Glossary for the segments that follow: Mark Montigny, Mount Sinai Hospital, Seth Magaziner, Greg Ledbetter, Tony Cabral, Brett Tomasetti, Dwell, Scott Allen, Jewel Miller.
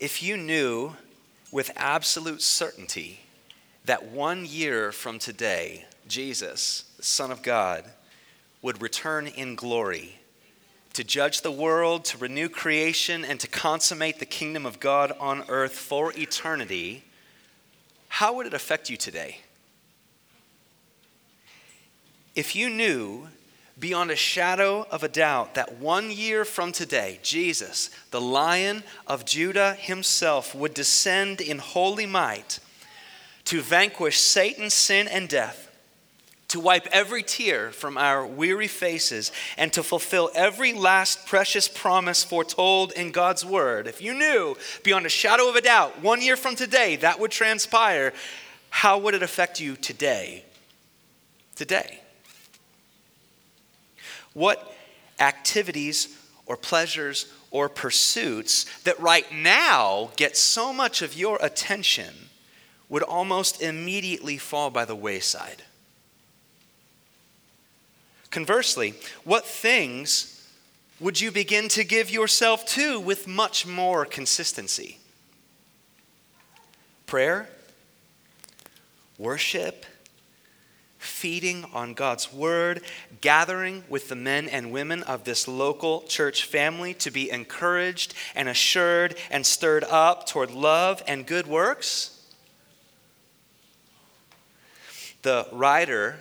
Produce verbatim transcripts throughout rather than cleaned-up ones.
If you knew with absolute certainty that one year from today, Jesus, the Son of God, would return in glory to judge the world, to renew creation, and to consummate the kingdom of God on earth for eternity, how would it affect you today? If you knew beyond a shadow of a doubt that one year from today, Jesus, the Lion of Judah himself, would descend in holy might to vanquish Satan, sin, and death, to wipe every tear from our weary faces, and to fulfill every last precious promise foretold in God's word. If you knew beyond a shadow of a doubt, one year from today, that would transpire, how would it affect you today? Today. What activities or pleasures or pursuits that right now get so much of your attention would almost immediately fall by the wayside? Conversely, what things would you begin to give yourself to with much more consistency? Prayer, worship, feeding on God's word, gathering with the men and women of this local church family to be encouraged and assured and stirred up toward love and good works. The writer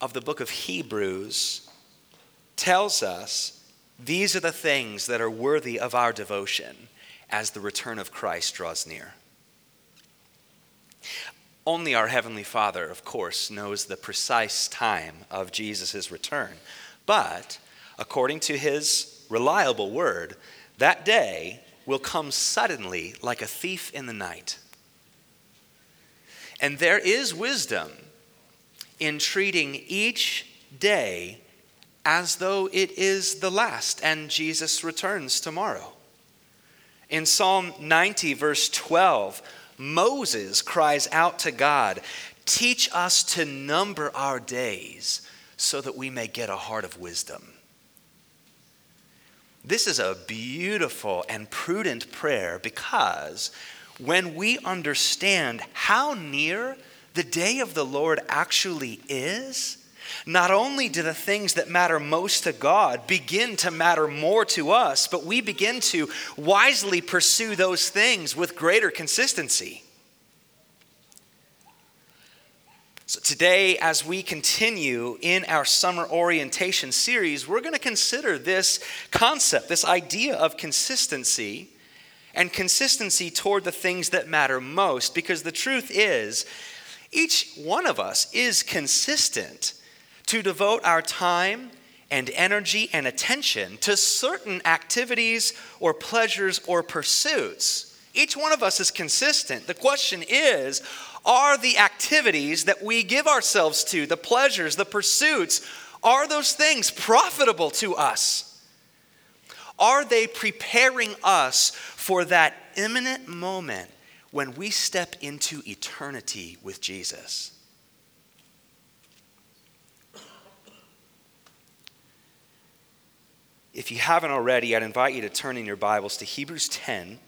of the book of Hebrews tells us these are the things that are worthy of our devotion as the return of Christ draws near. Only our Heavenly Father, of course, knows the precise time of Jesus' return. But according to his reliable word, that day will come suddenly like a thief in the night. And there is wisdom in treating each day as though it is the last and Jesus returns tomorrow. In Psalm ninety, verse twelve, Moses cries out to God, "Teach us to number our days so that we may get a heart of wisdom." This is a beautiful and prudent prayer because when we understand how near the day of the Lord actually is, not only do the things that matter most to God begin to matter more to us, but we begin to wisely pursue those things with greater consistency. So today, as we continue in our summer orientation series, we're going to consider this concept, this idea of consistency, and consistency toward the things that matter most, because the truth is, each one of us is consistent to devote our time and energy and attention to certain activities or pleasures or pursuits. Each one of us is consistent. The question is, are the activities that we give ourselves to, the pleasures, the pursuits, are those things profitable to us? Are they preparing us for that imminent moment when we step into eternity with Jesus? If you haven't already, I'd invite you to turn in your Bibles to Hebrews ten,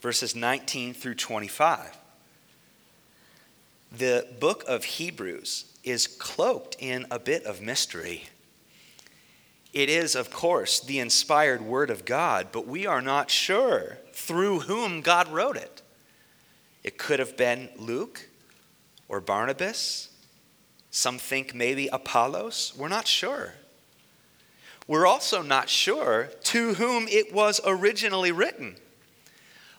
verses nineteen through twenty-five. The book of Hebrews is cloaked in a bit of mystery. It is, of course, the inspired word of God, but we are not sure through whom God wrote it. It could have been Luke or Barnabas. Some think maybe Apollos. We're not sure. We're also not sure to whom it was originally written.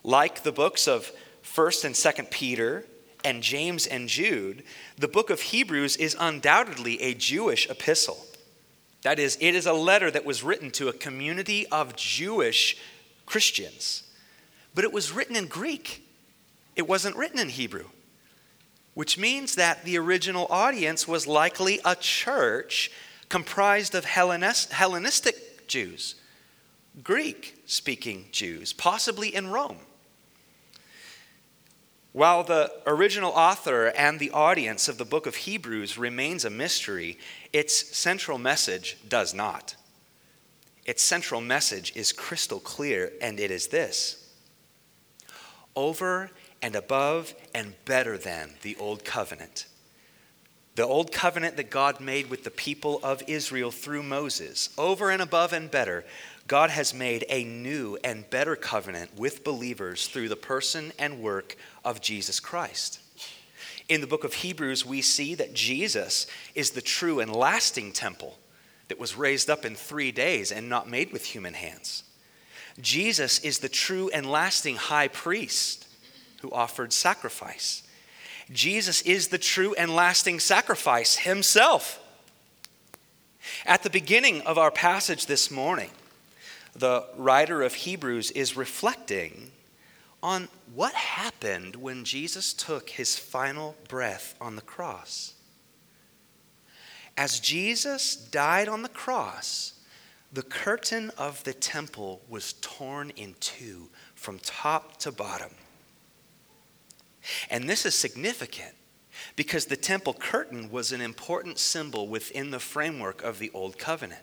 Like the books of First and Second Peter and James and Jude, the book of Hebrews is undoubtedly a Jewish epistle. That is, it is a letter that was written to a community of Jewish Christians. But it was written in Greek. It wasn't written in Hebrew, which means that the original audience was likely a church comprised of Hellenistic Jews, Greek-speaking Jews, possibly in Rome. While the original author and the audience of the book of Hebrews remains a mystery, its central message does not. Its central message is crystal clear, and it is this: over and above and better than the old covenant. The old covenant that God made with the people of Israel through Moses, over and above and better, God has made a new and better covenant with believers through the person and work of Jesus Christ. In the book of Hebrews, we see that Jesus is the true and lasting temple that was raised up in three days and not made with human hands. Jesus is the true and lasting high priest who offered sacrifice. Jesus is the true and lasting sacrifice himself. At the beginning of our passage this morning, the writer of Hebrews is reflecting on what happened when Jesus took his final breath on the cross. As Jesus died on the cross, the curtain of the temple was torn in two from top to bottom. And this is significant because the temple curtain was an important symbol within the framework of the Old Covenant.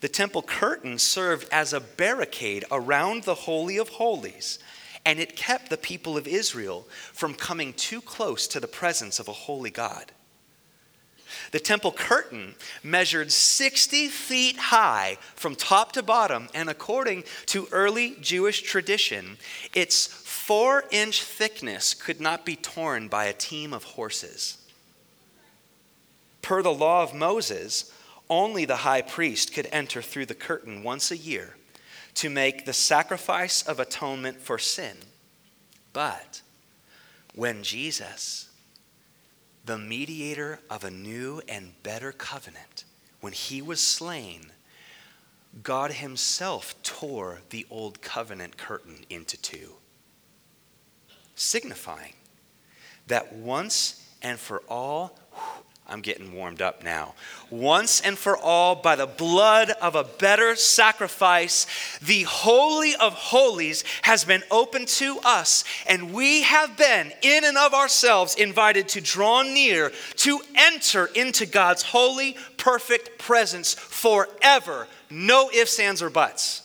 The temple curtain served as a barricade around the Holy of Holies, and it kept the people of Israel from coming too close to the presence of a holy God. The temple curtain measured sixty feet high from top to bottom, and according to early Jewish tradition, its four-inch thickness could not be torn by a team of horses. Per the law of Moses, only the high priest could enter through the curtain once a year to make the sacrifice of atonement for sin. But when Jesus, the mediator of a new and better covenant, when he was slain, God himself tore the old covenant curtain into two, signifying that once and for all, I'm getting warmed up now. Once and for all, by the blood of a better sacrifice, the Holy of Holies has been opened to us, and we have been, in and of ourselves, invited to draw near, to enter into God's holy, perfect presence forever. No ifs, ands, or buts.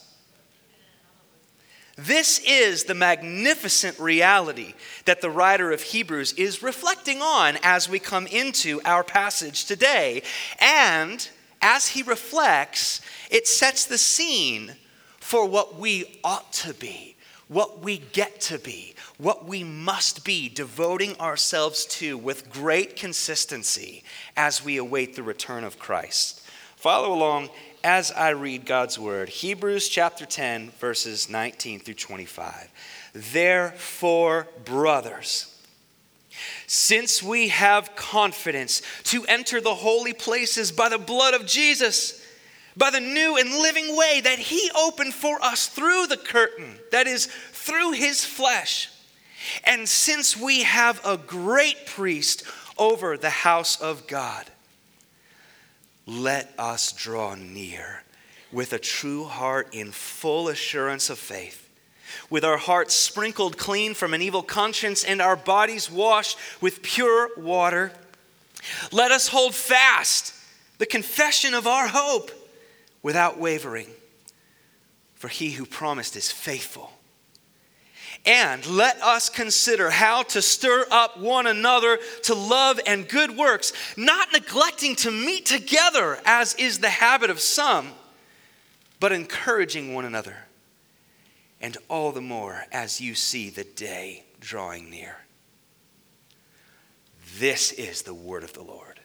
This is the magnificent reality that the writer of Hebrews is reflecting on as we come into our passage today. And as he reflects, it sets the scene for what we ought to be, what we get to be, what we must be devoting ourselves to with great consistency as we await the return of Christ. Follow along as I read God's word, Hebrews chapter ten, verses nineteen through twenty-five. Therefore, brothers, since we have confidence to enter the holy places by the blood of Jesus, by the new and living way that he opened for us through the curtain, that is, through his flesh, and since we have a great priest over the house of God, let us draw near with a true heart in full assurance of faith, with our hearts sprinkled clean from an evil conscience and our bodies washed with pure water. Let us hold fast the confession of our hope without wavering, for he who promised is faithful. And let us consider how to stir up one another to love and good works, not neglecting to meet together as is the habit of some, but encouraging one another, and all the more as you see the day drawing near. This is the word of the Lord.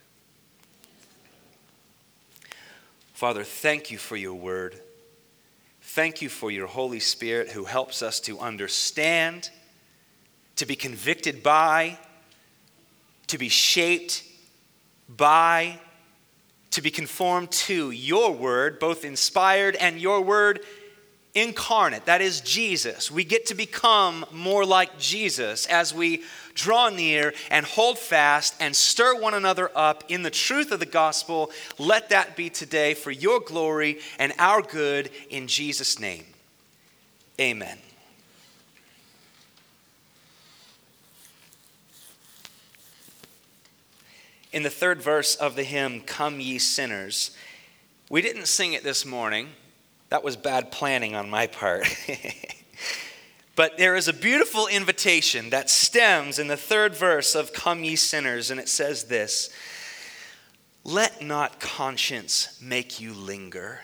Father, thank you for your word. Thank you for your Holy Spirit who helps us to understand, to be convicted by, to be shaped by, to be conformed to your word, both inspired and your word incarnate. That is Jesus. We get to become more like Jesus as we draw near and hold fast and stir one another up in the truth of the gospel. Let that be today for your glory and our good in Jesus' name. Amen. In the third verse of the hymn, Come Ye Sinners, we didn't sing it this morning. That was bad planning on my part. But there is a beautiful invitation that stems in the third verse of Come Ye Sinners, and it says this: Let not conscience make you linger,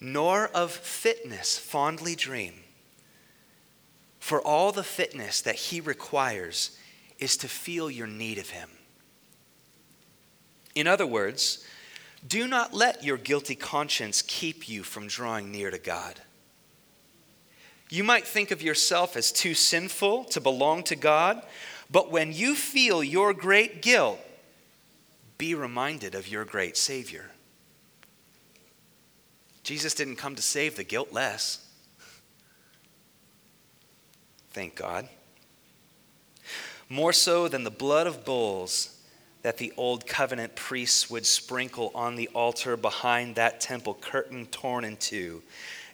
nor of fitness fondly dream. For all the fitness that he requires is to feel your need of him. In other words, do not let your guilty conscience keep you from drawing near to God. You might think of yourself as too sinful to belong to God, but when you feel your great guilt, be reminded of your great Savior. Jesus didn't come to save the guiltless. Thank God. More so than the blood of bulls that the old covenant priests would sprinkle on the altar behind that temple curtain torn in two,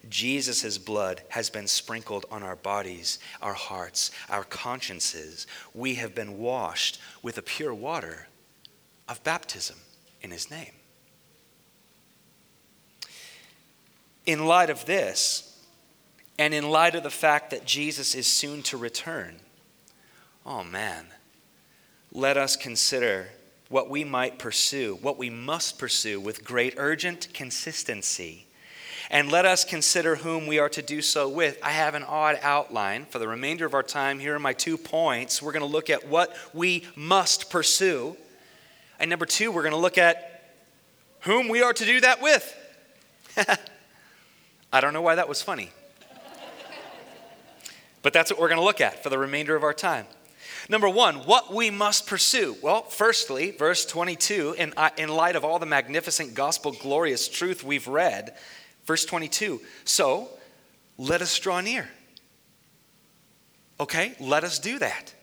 Jesus' blood has been sprinkled on our bodies, our hearts, our consciences. We have been washed with the pure water of baptism in his name. In light of this, and in light of the fact that Jesus is soon to return, oh man, let us consider what we might pursue, what we must pursue with great urgent consistency. And let us consider whom we are to do so with. I have an odd outline for the remainder of our time. Here are my two points. We're going to look at what we must pursue. And number two, we're going to look at whom we are to do that with. I don't know why that was funny. But that's what we're going to look at for the remainder of our time. Number one, what we must pursue. Well, firstly, verse twenty-two, in, in light of all the magnificent gospel glorious truth we've read, verse twenty-two, so let us draw near. Okay, let us do that.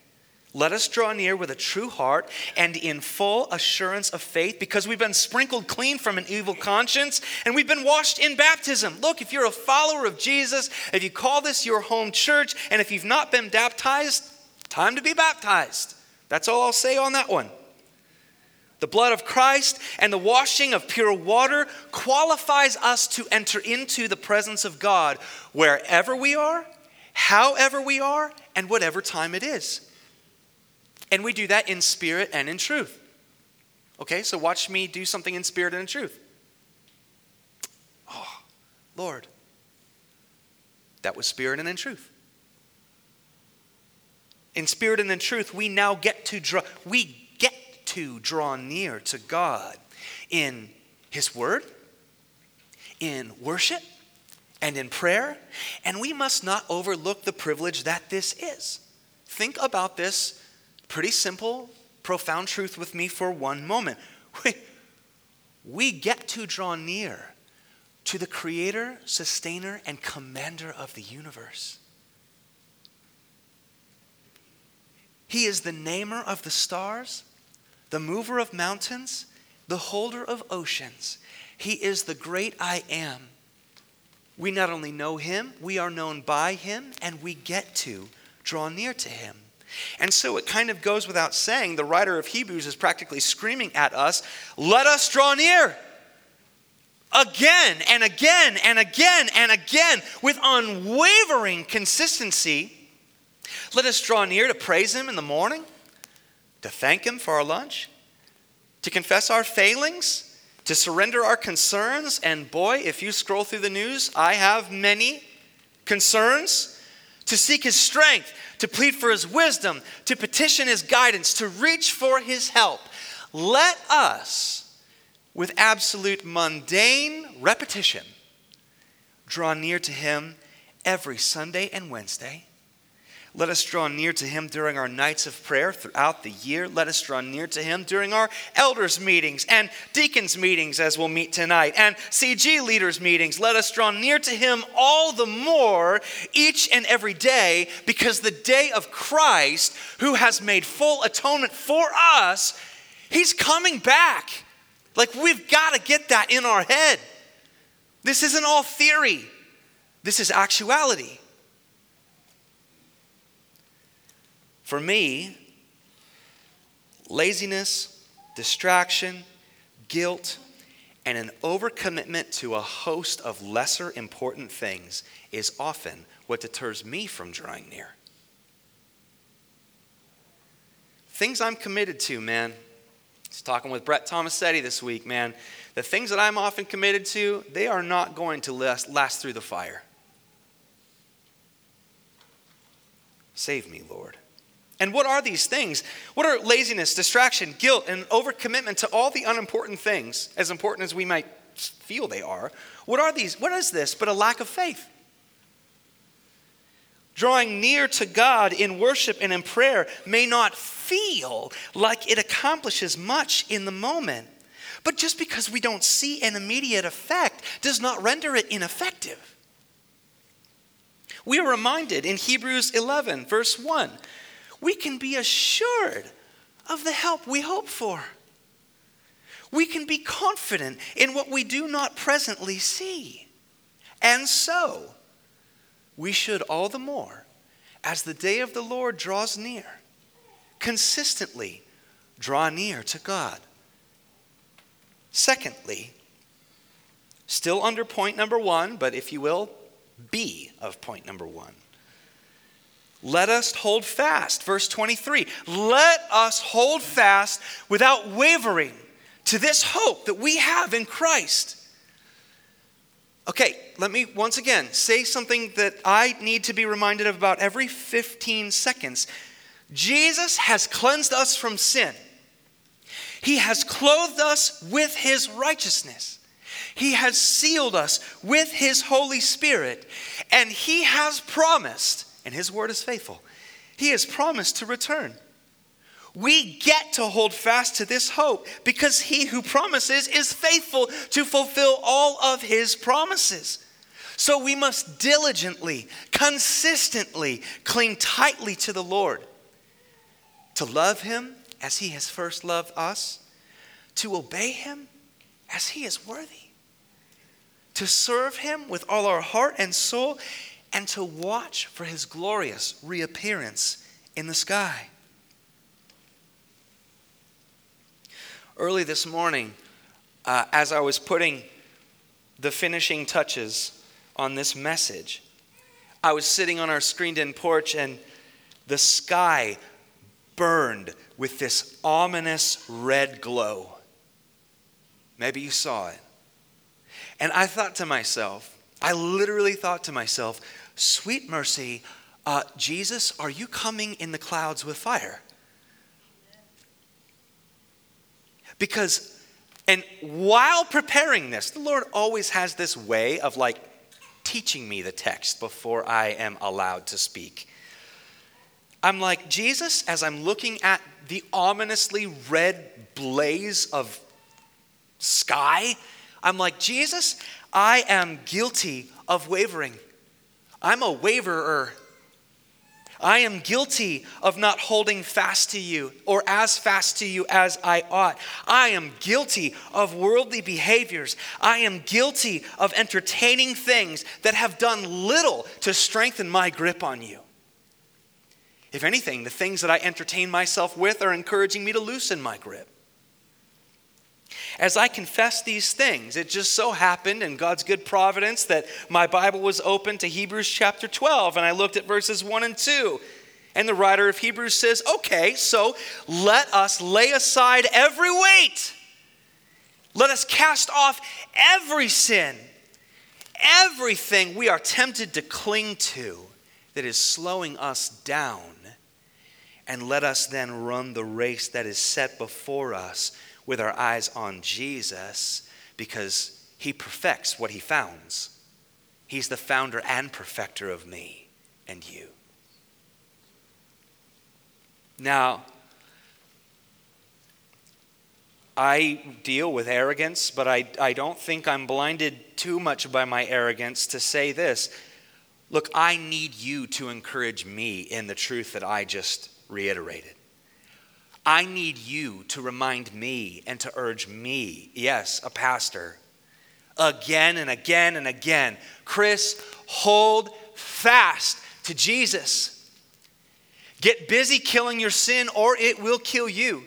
Let us draw near with a true heart and in full assurance of faith, because we've been sprinkled clean from an evil conscience and we've been washed in baptism. Look, if you're a follower of Jesus, if you call this your home church, and if you've not been baptized, time to be baptized. That's all I'll say on that one. The blood of Christ and the washing of pure water qualifies us to enter into the presence of God wherever we are, however we are, and whatever time it is. And we do that in spirit and in truth. Okay, so watch me do something in spirit and in truth. Oh, Lord. That was spirit and in truth. In spirit and in truth, we now get to draw, we get to draw near to God in his word, in worship, and in prayer. And we must not overlook the privilege that this is. Think about this pretty simple, profound truth with me for one moment. We, we get to draw near to the creator, sustainer, and commander of the universe. He is the namer of the stars, the mover of mountains, the holder of oceans. He is the great I am. We not only know him, we are known by him, and we get to draw near to him. And so it kind of goes without saying, the writer of Hebrews is practically screaming at us, let us draw near again and again and again and again with unwavering consistency. Let us draw near to praise him in the morning, to thank him for our lunch, to confess our failings, to surrender our concerns. And boy, if you scroll through the news, I have many concerns. To seek his strength, to plead for his wisdom, to petition his guidance, to reach for his help. Let us, with absolute mundane repetition, draw near to him every Sunday and Wednesday. Let us draw near to him during our nights of prayer throughout the year. Let us draw near to him during our elders' meetings and deacons' meetings, as we'll meet tonight, and C G leaders' meetings. Let us draw near to him all the more each and every day, because the day of Christ, who has made full atonement for us, he's coming back. Like, we've got to get that in our head. This isn't all theory. This is actuality. For me, laziness, distraction, guilt, And an overcommitment to a host of lesser important things is often what deters me from drawing near. Things I'm committed to, man. I was talking with Brett Tomasetti this week, man. The things that I'm often committed to, they are not going to last, last through the fire. Save me, Lord. And what are these things? What are laziness, distraction, guilt, and overcommitment to all the unimportant things, as important as we might feel they are? What are these? What is this but a lack of faith? Drawing near to God in worship and in prayer may not feel like it accomplishes much in the moment, but just because we don't see an immediate effect does not render it ineffective. We are reminded in Hebrews eleven, verse one, we can be assured of the help we hope for. We can be confident in what we do not presently see. And so, we should all the more, as the day of the Lord draws near, consistently draw near to God. Secondly, still under point number one, but if you will, B of point number one. Let us hold fast, verse twenty-three. Let us hold fast without wavering to this hope that we have in Christ. Okay, let me once again say something that I need to be reminded of about every fifteen seconds. Jesus has cleansed us from sin. He has clothed us with his righteousness. He has sealed us with his Holy Spirit. And he has promised, and his word is faithful. He has promised to return. We get to hold fast to this hope because he who promises is faithful to fulfill all of his promises. So we must diligently, consistently cling tightly to the Lord, to love him as he has first loved us, to obey him as he is worthy, to serve him with all our heart and soul, and to watch for his glorious reappearance in the sky. Early this morning, uh, as I was putting the finishing touches on this message, I was sitting on our screened-in porch, and the sky burned with this ominous red glow. Maybe you saw it. And I thought to myself, I literally thought to myself, sweet mercy, uh, Jesus, are you coming in the clouds with fire? Because, and while preparing this, the Lord always has this way of like teaching me the text before I am allowed to speak. I'm like, Jesus, as I'm looking at the ominously red blaze of sky, I'm like, Jesus, I am guilty of wavering. I'm a waverer. I am guilty of not holding fast to you or as fast to you as I ought. I am guilty of worldly behaviors. I am guilty of entertaining things that have done little to strengthen my grip on you. If anything, the things that I entertain myself with are encouraging me to loosen my grip. As I confess these things, it just so happened in God's good providence that my Bible was open to Hebrews chapter twelve, and I looked at verses one and two. And the writer of Hebrews says, okay, so let us lay aside every weight. Let us cast off every sin, everything we are tempted to cling to that is slowing us down. And let us then run the race that is set before us, with our eyes on Jesus, because he perfects what he founds. He's the founder and perfecter of me and you. Now, I deal with arrogance, but I, I don't think I'm blinded too much by my arrogance to say this. Look, I need you to encourage me in the truth that I just reiterated. I need you to remind me and to urge me, yes, a pastor, again and again and again. Chris, hold fast to Jesus. Get busy killing your sin or it will kill you.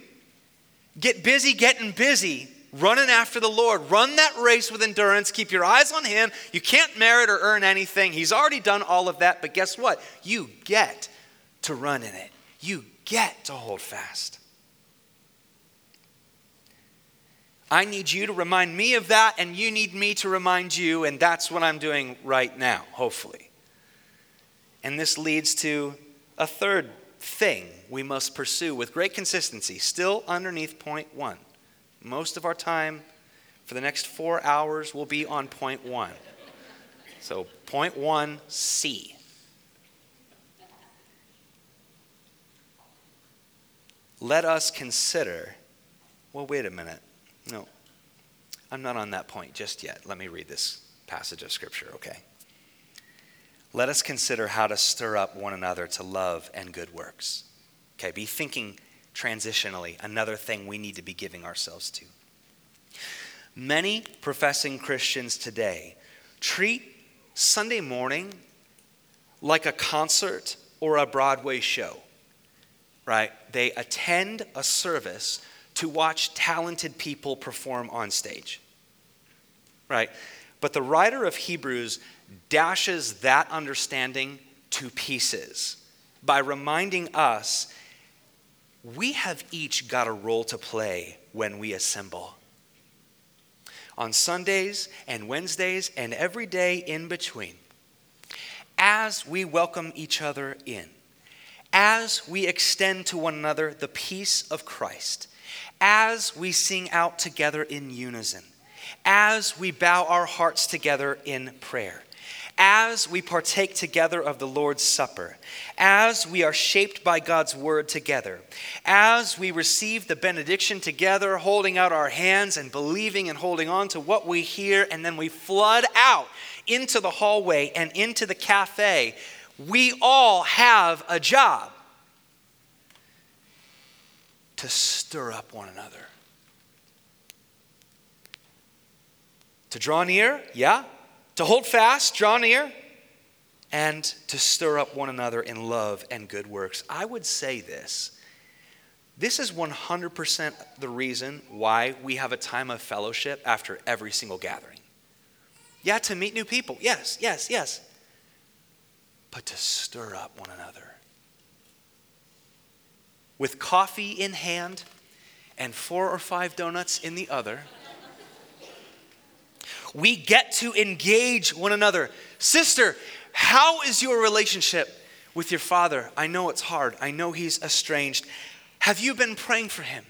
Get busy getting busy running after the Lord. Run that race with endurance. Keep your eyes on him. You can't merit or earn anything. He's already done all of that. But guess what? You get to run in it. You get to hold fast. I need you to remind me of that, and you need me to remind you, and that's what I'm doing right now, hopefully. And this leads to a third thing we must pursue with great consistency, still underneath point one. Most of our time for the next four hours will be on point one. So point one C. Let us consider, well, wait a minute. No, I'm not on that point just yet. Let me read this passage of Scripture, okay? Let us consider how to stir up one another to love and good works. Okay, be thinking transitionally, another thing we need to be giving ourselves to. Many professing Christians today treat Sunday morning like a concert or a Broadway show, right? They attend a service to watch talented people perform on stage, right? But the writer of Hebrews dashes that understanding to pieces by reminding us we have each got a role to play when we assemble. On Sundays and Wednesdays and every day in between, as we welcome each other in, as we extend to one another the peace of Christ, as we sing out together in unison, as we bow our hearts together in prayer, as we partake together of the Lord's Supper, as we are shaped by God's word together, as we receive the benediction together, holding out our hands and believing and holding on to what we hear, and then we flood out into the hallway and into the cafe, we all have a job to stir up one another. To draw near, yeah. To hold fast, draw near, and to stir up one another in love and good works. I would say this. This is one hundred percent the reason why we have a time of fellowship after every single gathering. Yeah, to meet new people. Yes, yes, yes. But to stir up one another. With coffee in hand and four or five donuts in the other, we get to engage one another. Sister, how is your relationship with your father? I know it's hard. I know he's estranged. Have you been praying for him?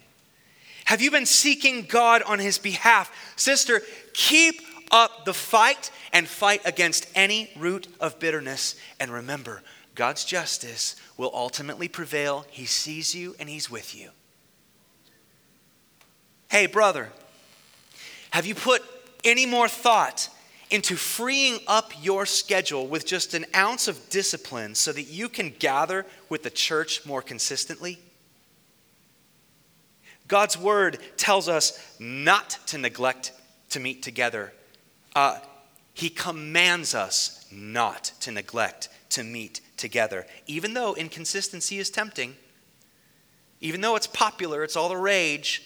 Have you been seeking God on his behalf? Sister, keep up the fight and fight against any root of bitterness. And remember, God's justice will ultimately prevail. He sees you and he's with you. Hey, brother, have you put any more thought into freeing up your schedule with just an ounce of discipline so that you can gather with the church more consistently? God's word tells us not to neglect to meet together. Uh, he commands us not to neglect to meet together, even though inconsistency is tempting, even though it's popular, it's all the rage.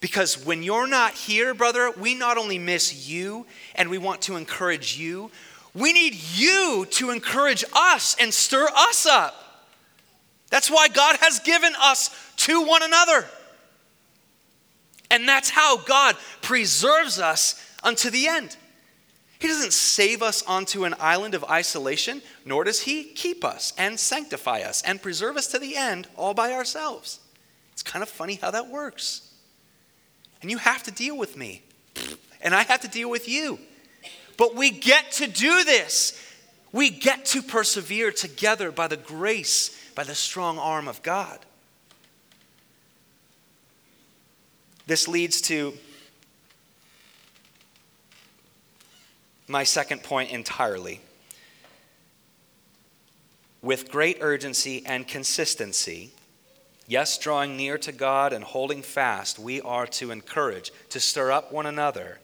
Because when you're not here, brother, we not only miss you and we want to encourage you, we need you to encourage us and stir us up. That's why God has given us to one another. And that's how God preserves us unto the end. He doesn't save us onto an island of isolation, nor does he keep us and sanctify us and preserve us to the end all by ourselves. It's kind of funny how that works. And you have to deal with me, and I have to deal with you. But we get to do this. We get to persevere together by the grace, by the strong arm of God. This leads to my second point entirely. With great urgency and consistency, yes, drawing near to God and holding fast, we are to encourage, to stir up one another.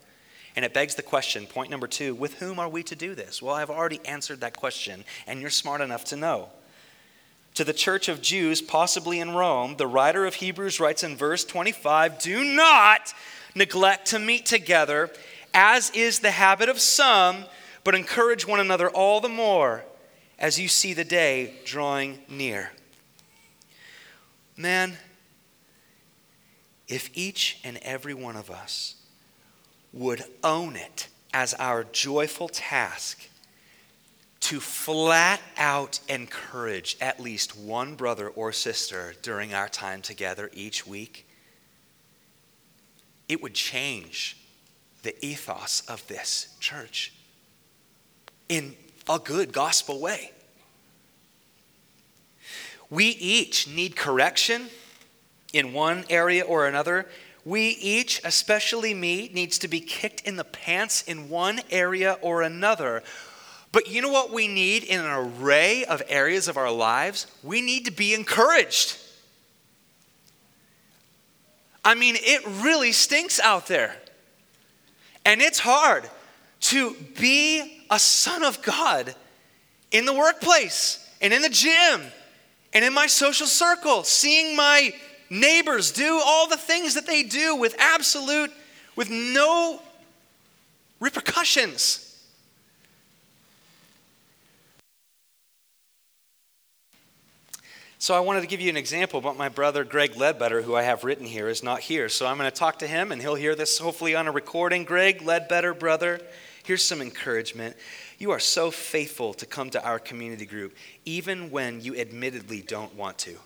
And it begs the question, point number two, with whom are we to do this? Well, I've already answered that question, and you're smart enough to know. to the church of Jews, possibly in Rome, the writer of Hebrews writes in verse twenty-five, "Do not neglect to meet together, as is the habit of some, but encourage one another all the more as you see the day drawing near." Man, if each and every one of us would own it as our joyful task to flat out encourage at least one brother or sister during our time together each week, it would change the ethos of this church in a good gospel way. We each need correction in one area or another. We each, especially me, needs to be kicked in the pants in one area or another. But you know what we need in an array of areas of our lives? We need to be encouraged. I mean, it really stinks out there. And it's hard to be a son of God in the workplace and in the gym and in my social circle, seeing my neighbors do all the things that they do with absolute, with no repercussions. So I wanted to give you an example, but my brother Greg Ledbetter, who I have written here, is not here. So I'm going to talk to him, and he'll hear this hopefully on a recording. Greg Ledbetter, brother, here's some encouragement. You are so faithful to come to our community group, even when you admittedly don't want to.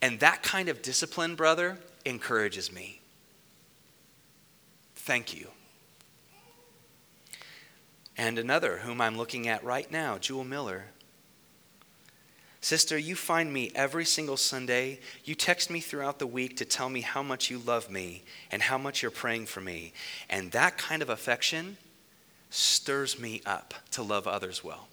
And that kind of discipline, brother, encourages me. Thank you. And another whom I'm looking at right now, Jewel Miller. Sister, you find me every single Sunday. You text me throughout the week to tell me how much you love me and how much you're praying for me. And that kind of affection stirs me up to love others well.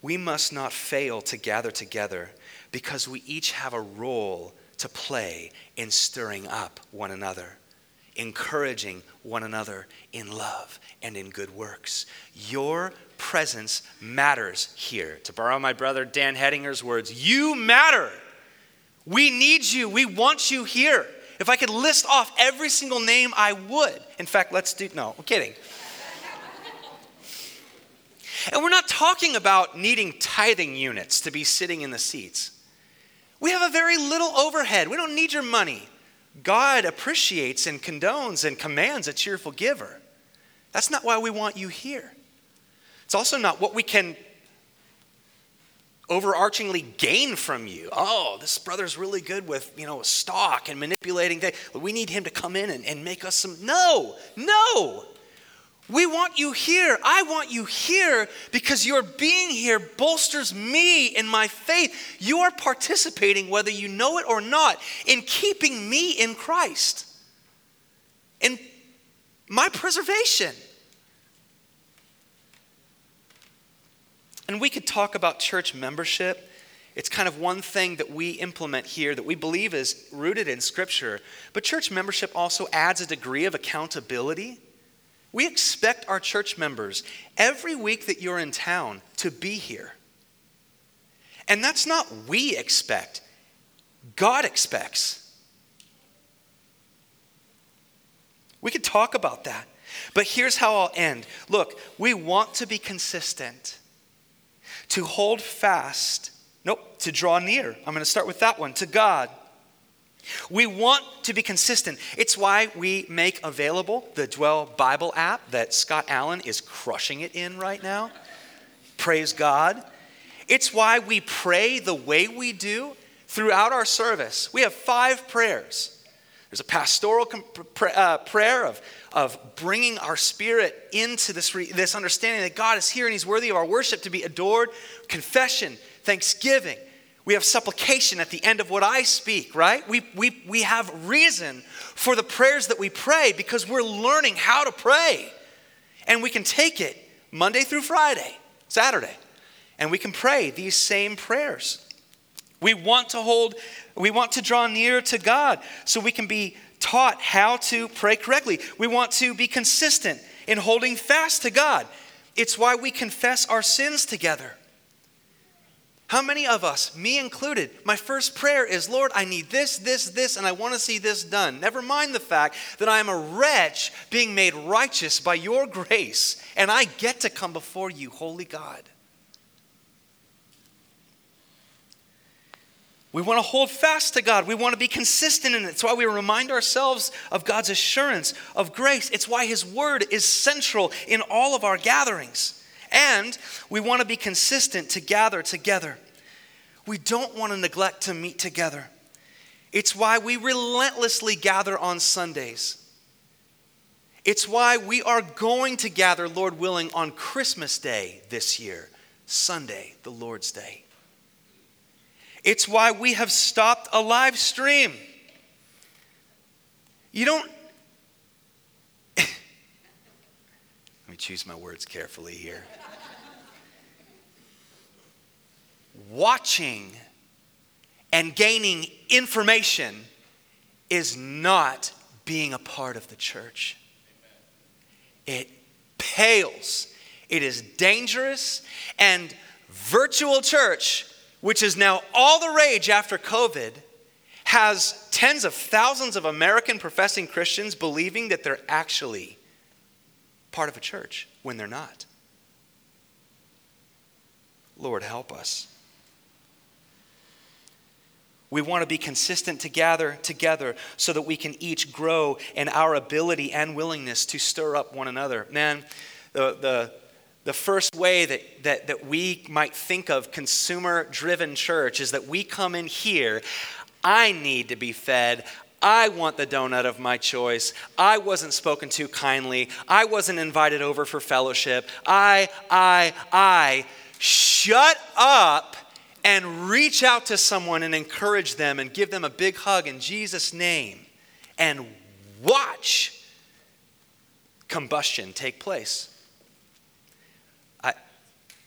We must not fail to gather together because we each have a role to play in stirring up one another, encouraging one another in love and in good works. Your presence matters here. To borrow my brother Dan Hedinger's words, you matter. We need you. We want you here. If I could list off every single name, I would. In fact, let's do, no, I'm kidding. And we're not talking about needing tithing units to be sitting in the seats. We have a very little overhead. We don't need your money. God appreciates and condones and commands a cheerful giver. That's not why we want you here. It's also not what we can overarchingly gain from you. Oh, this brother's really good with, you know, stock and manipulating things. We need him to come in and, and make us some. No, no. We want you here. I want you here because your being here bolsters me in my faith. You are participating, whether you know it or not, in keeping me in Christ, in my preservation. And we could talk about church membership. It's kind of one thing that we implement here that we believe is rooted in Scripture. But church membership also adds a degree of accountability. We expect our church members every week that you're in town to be here. And that's not we expect. God expects. We could talk about that. But here's how I'll end. Look, we want to be consistent, to hold fast. Nope, to draw near. I'm going to start with that one, to God. We want to be consistent. It's why we make available the Dwell Bible app that Scott Allen is crushing it in right now. Praise God. It's why we pray the way we do throughout our service. We have five prayers. There's a pastoral prayer of, of bringing our spirit into this, re, this understanding that God is here and he's worthy of our worship to be adored. Confession, thanksgiving. We have supplication at the end of what I speak, right? We, we, we have reason for the prayers that we pray because we're learning how to pray. And we can take it Monday through Friday, Saturday, and we can pray these same prayers. We want to hold, we want to draw near to God so we can be taught how to pray correctly. We want to be consistent in holding fast to God. It's why we confess our sins together. How many of us, me included, my first prayer is, Lord, I need this, this, this, and I want to see this done. Never mind the fact that I am a wretch being made righteous by your grace, and I get to come before you, holy God. We want to hold fast to God. We want to be consistent in it. It's why we remind ourselves of God's assurance, of grace. It's why his word is central in all of our gatherings. And we want to be consistent to gather together. We don't want to neglect to meet together. It's why we relentlessly gather on Sundays. It's why we are going to gather, Lord willing, on Christmas Day this year, Sunday, the Lord's Day. It's why we have stopped a live stream. You don't... Let me choose my words carefully here. Watching and gaining information is not being a part of the church. It pales. It is dangerous. And virtual church, which is now all the rage after COVID, has tens of thousands of American professing Christians believing that they're actually part of a church when they're not. Lord, help us. We want to be consistent to gather together so that we can each grow in our ability and willingness to stir up one another. Man, the... the The first way that, that, that we might think of consumer-driven church is that we come in here, I need to be fed, I want the donut of my choice, I wasn't spoken to kindly, I wasn't invited over for fellowship, I, I, I. Shut up and reach out to someone and encourage them and give them a big hug in Jesus' name and watch combustion take place.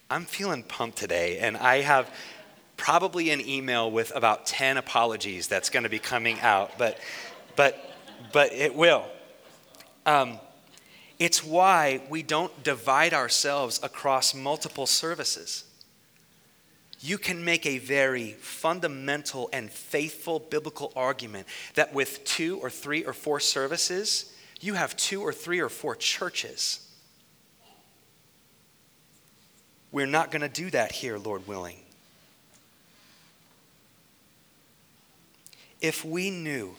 I'm feeling pumped today, and I have probably an email with about ten apologies that's going to be coming out, but but, but it will. Um, it's why we don't divide ourselves across multiple services. You can make a very fundamental and faithful biblical argument that with two or three or four services, you have two or three or four churches. We're not going to do that here, Lord willing. If we knew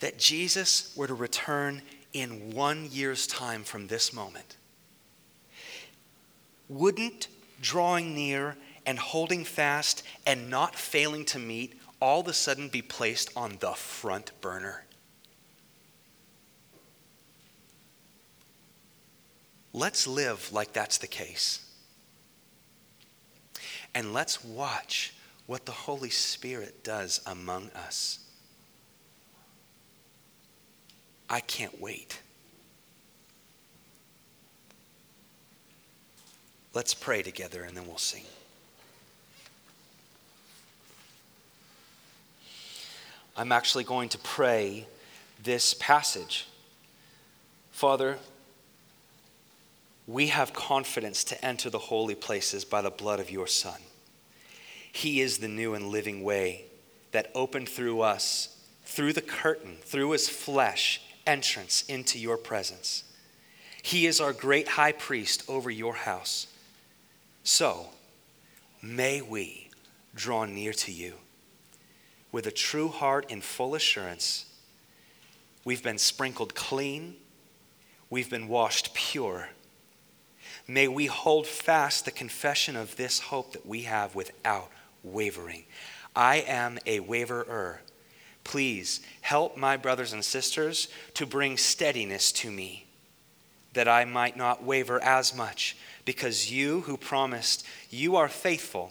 that Jesus were to return in one year's time from this moment, wouldn't drawing near and holding fast and not failing to meet all of a sudden be placed on the front burner? Let's live like that's the case. And let's watch what the Holy Spirit does among us. I can't wait. Let's pray together and then we'll sing. I'm actually going to pray this passage. Father, we have confidence to enter the holy places by the blood of your Son. He is the new and living way that opened through us, through the curtain, through his flesh, entrance into your presence. He is our great high priest over your house. So may we draw near to you with a true heart in full assurance. We've been sprinkled clean. We've been washed pure. May we hold fast the confession of this hope that we have without wavering. I am a waverer. Please help my brothers and sisters to bring steadiness to me, that I might not waver as much, because you who promised, you are faithful.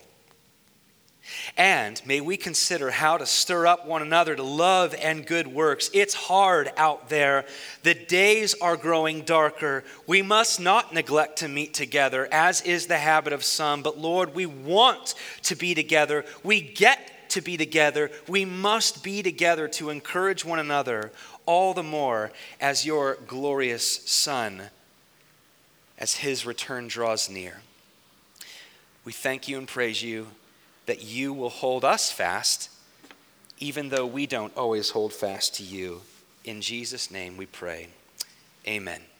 And may we consider how to stir up one another to love and good works. It's hard out there. The days are growing darker. We must not neglect to meet together, as is the habit of some. But Lord, we want to be together. We get to be together. We must be together to encourage one another. all the more as your glorious Son, as his return draws near. We thank you and praise you that you will hold us fast, even though we don't always hold fast to you. In Jesus' name we pray. Amen.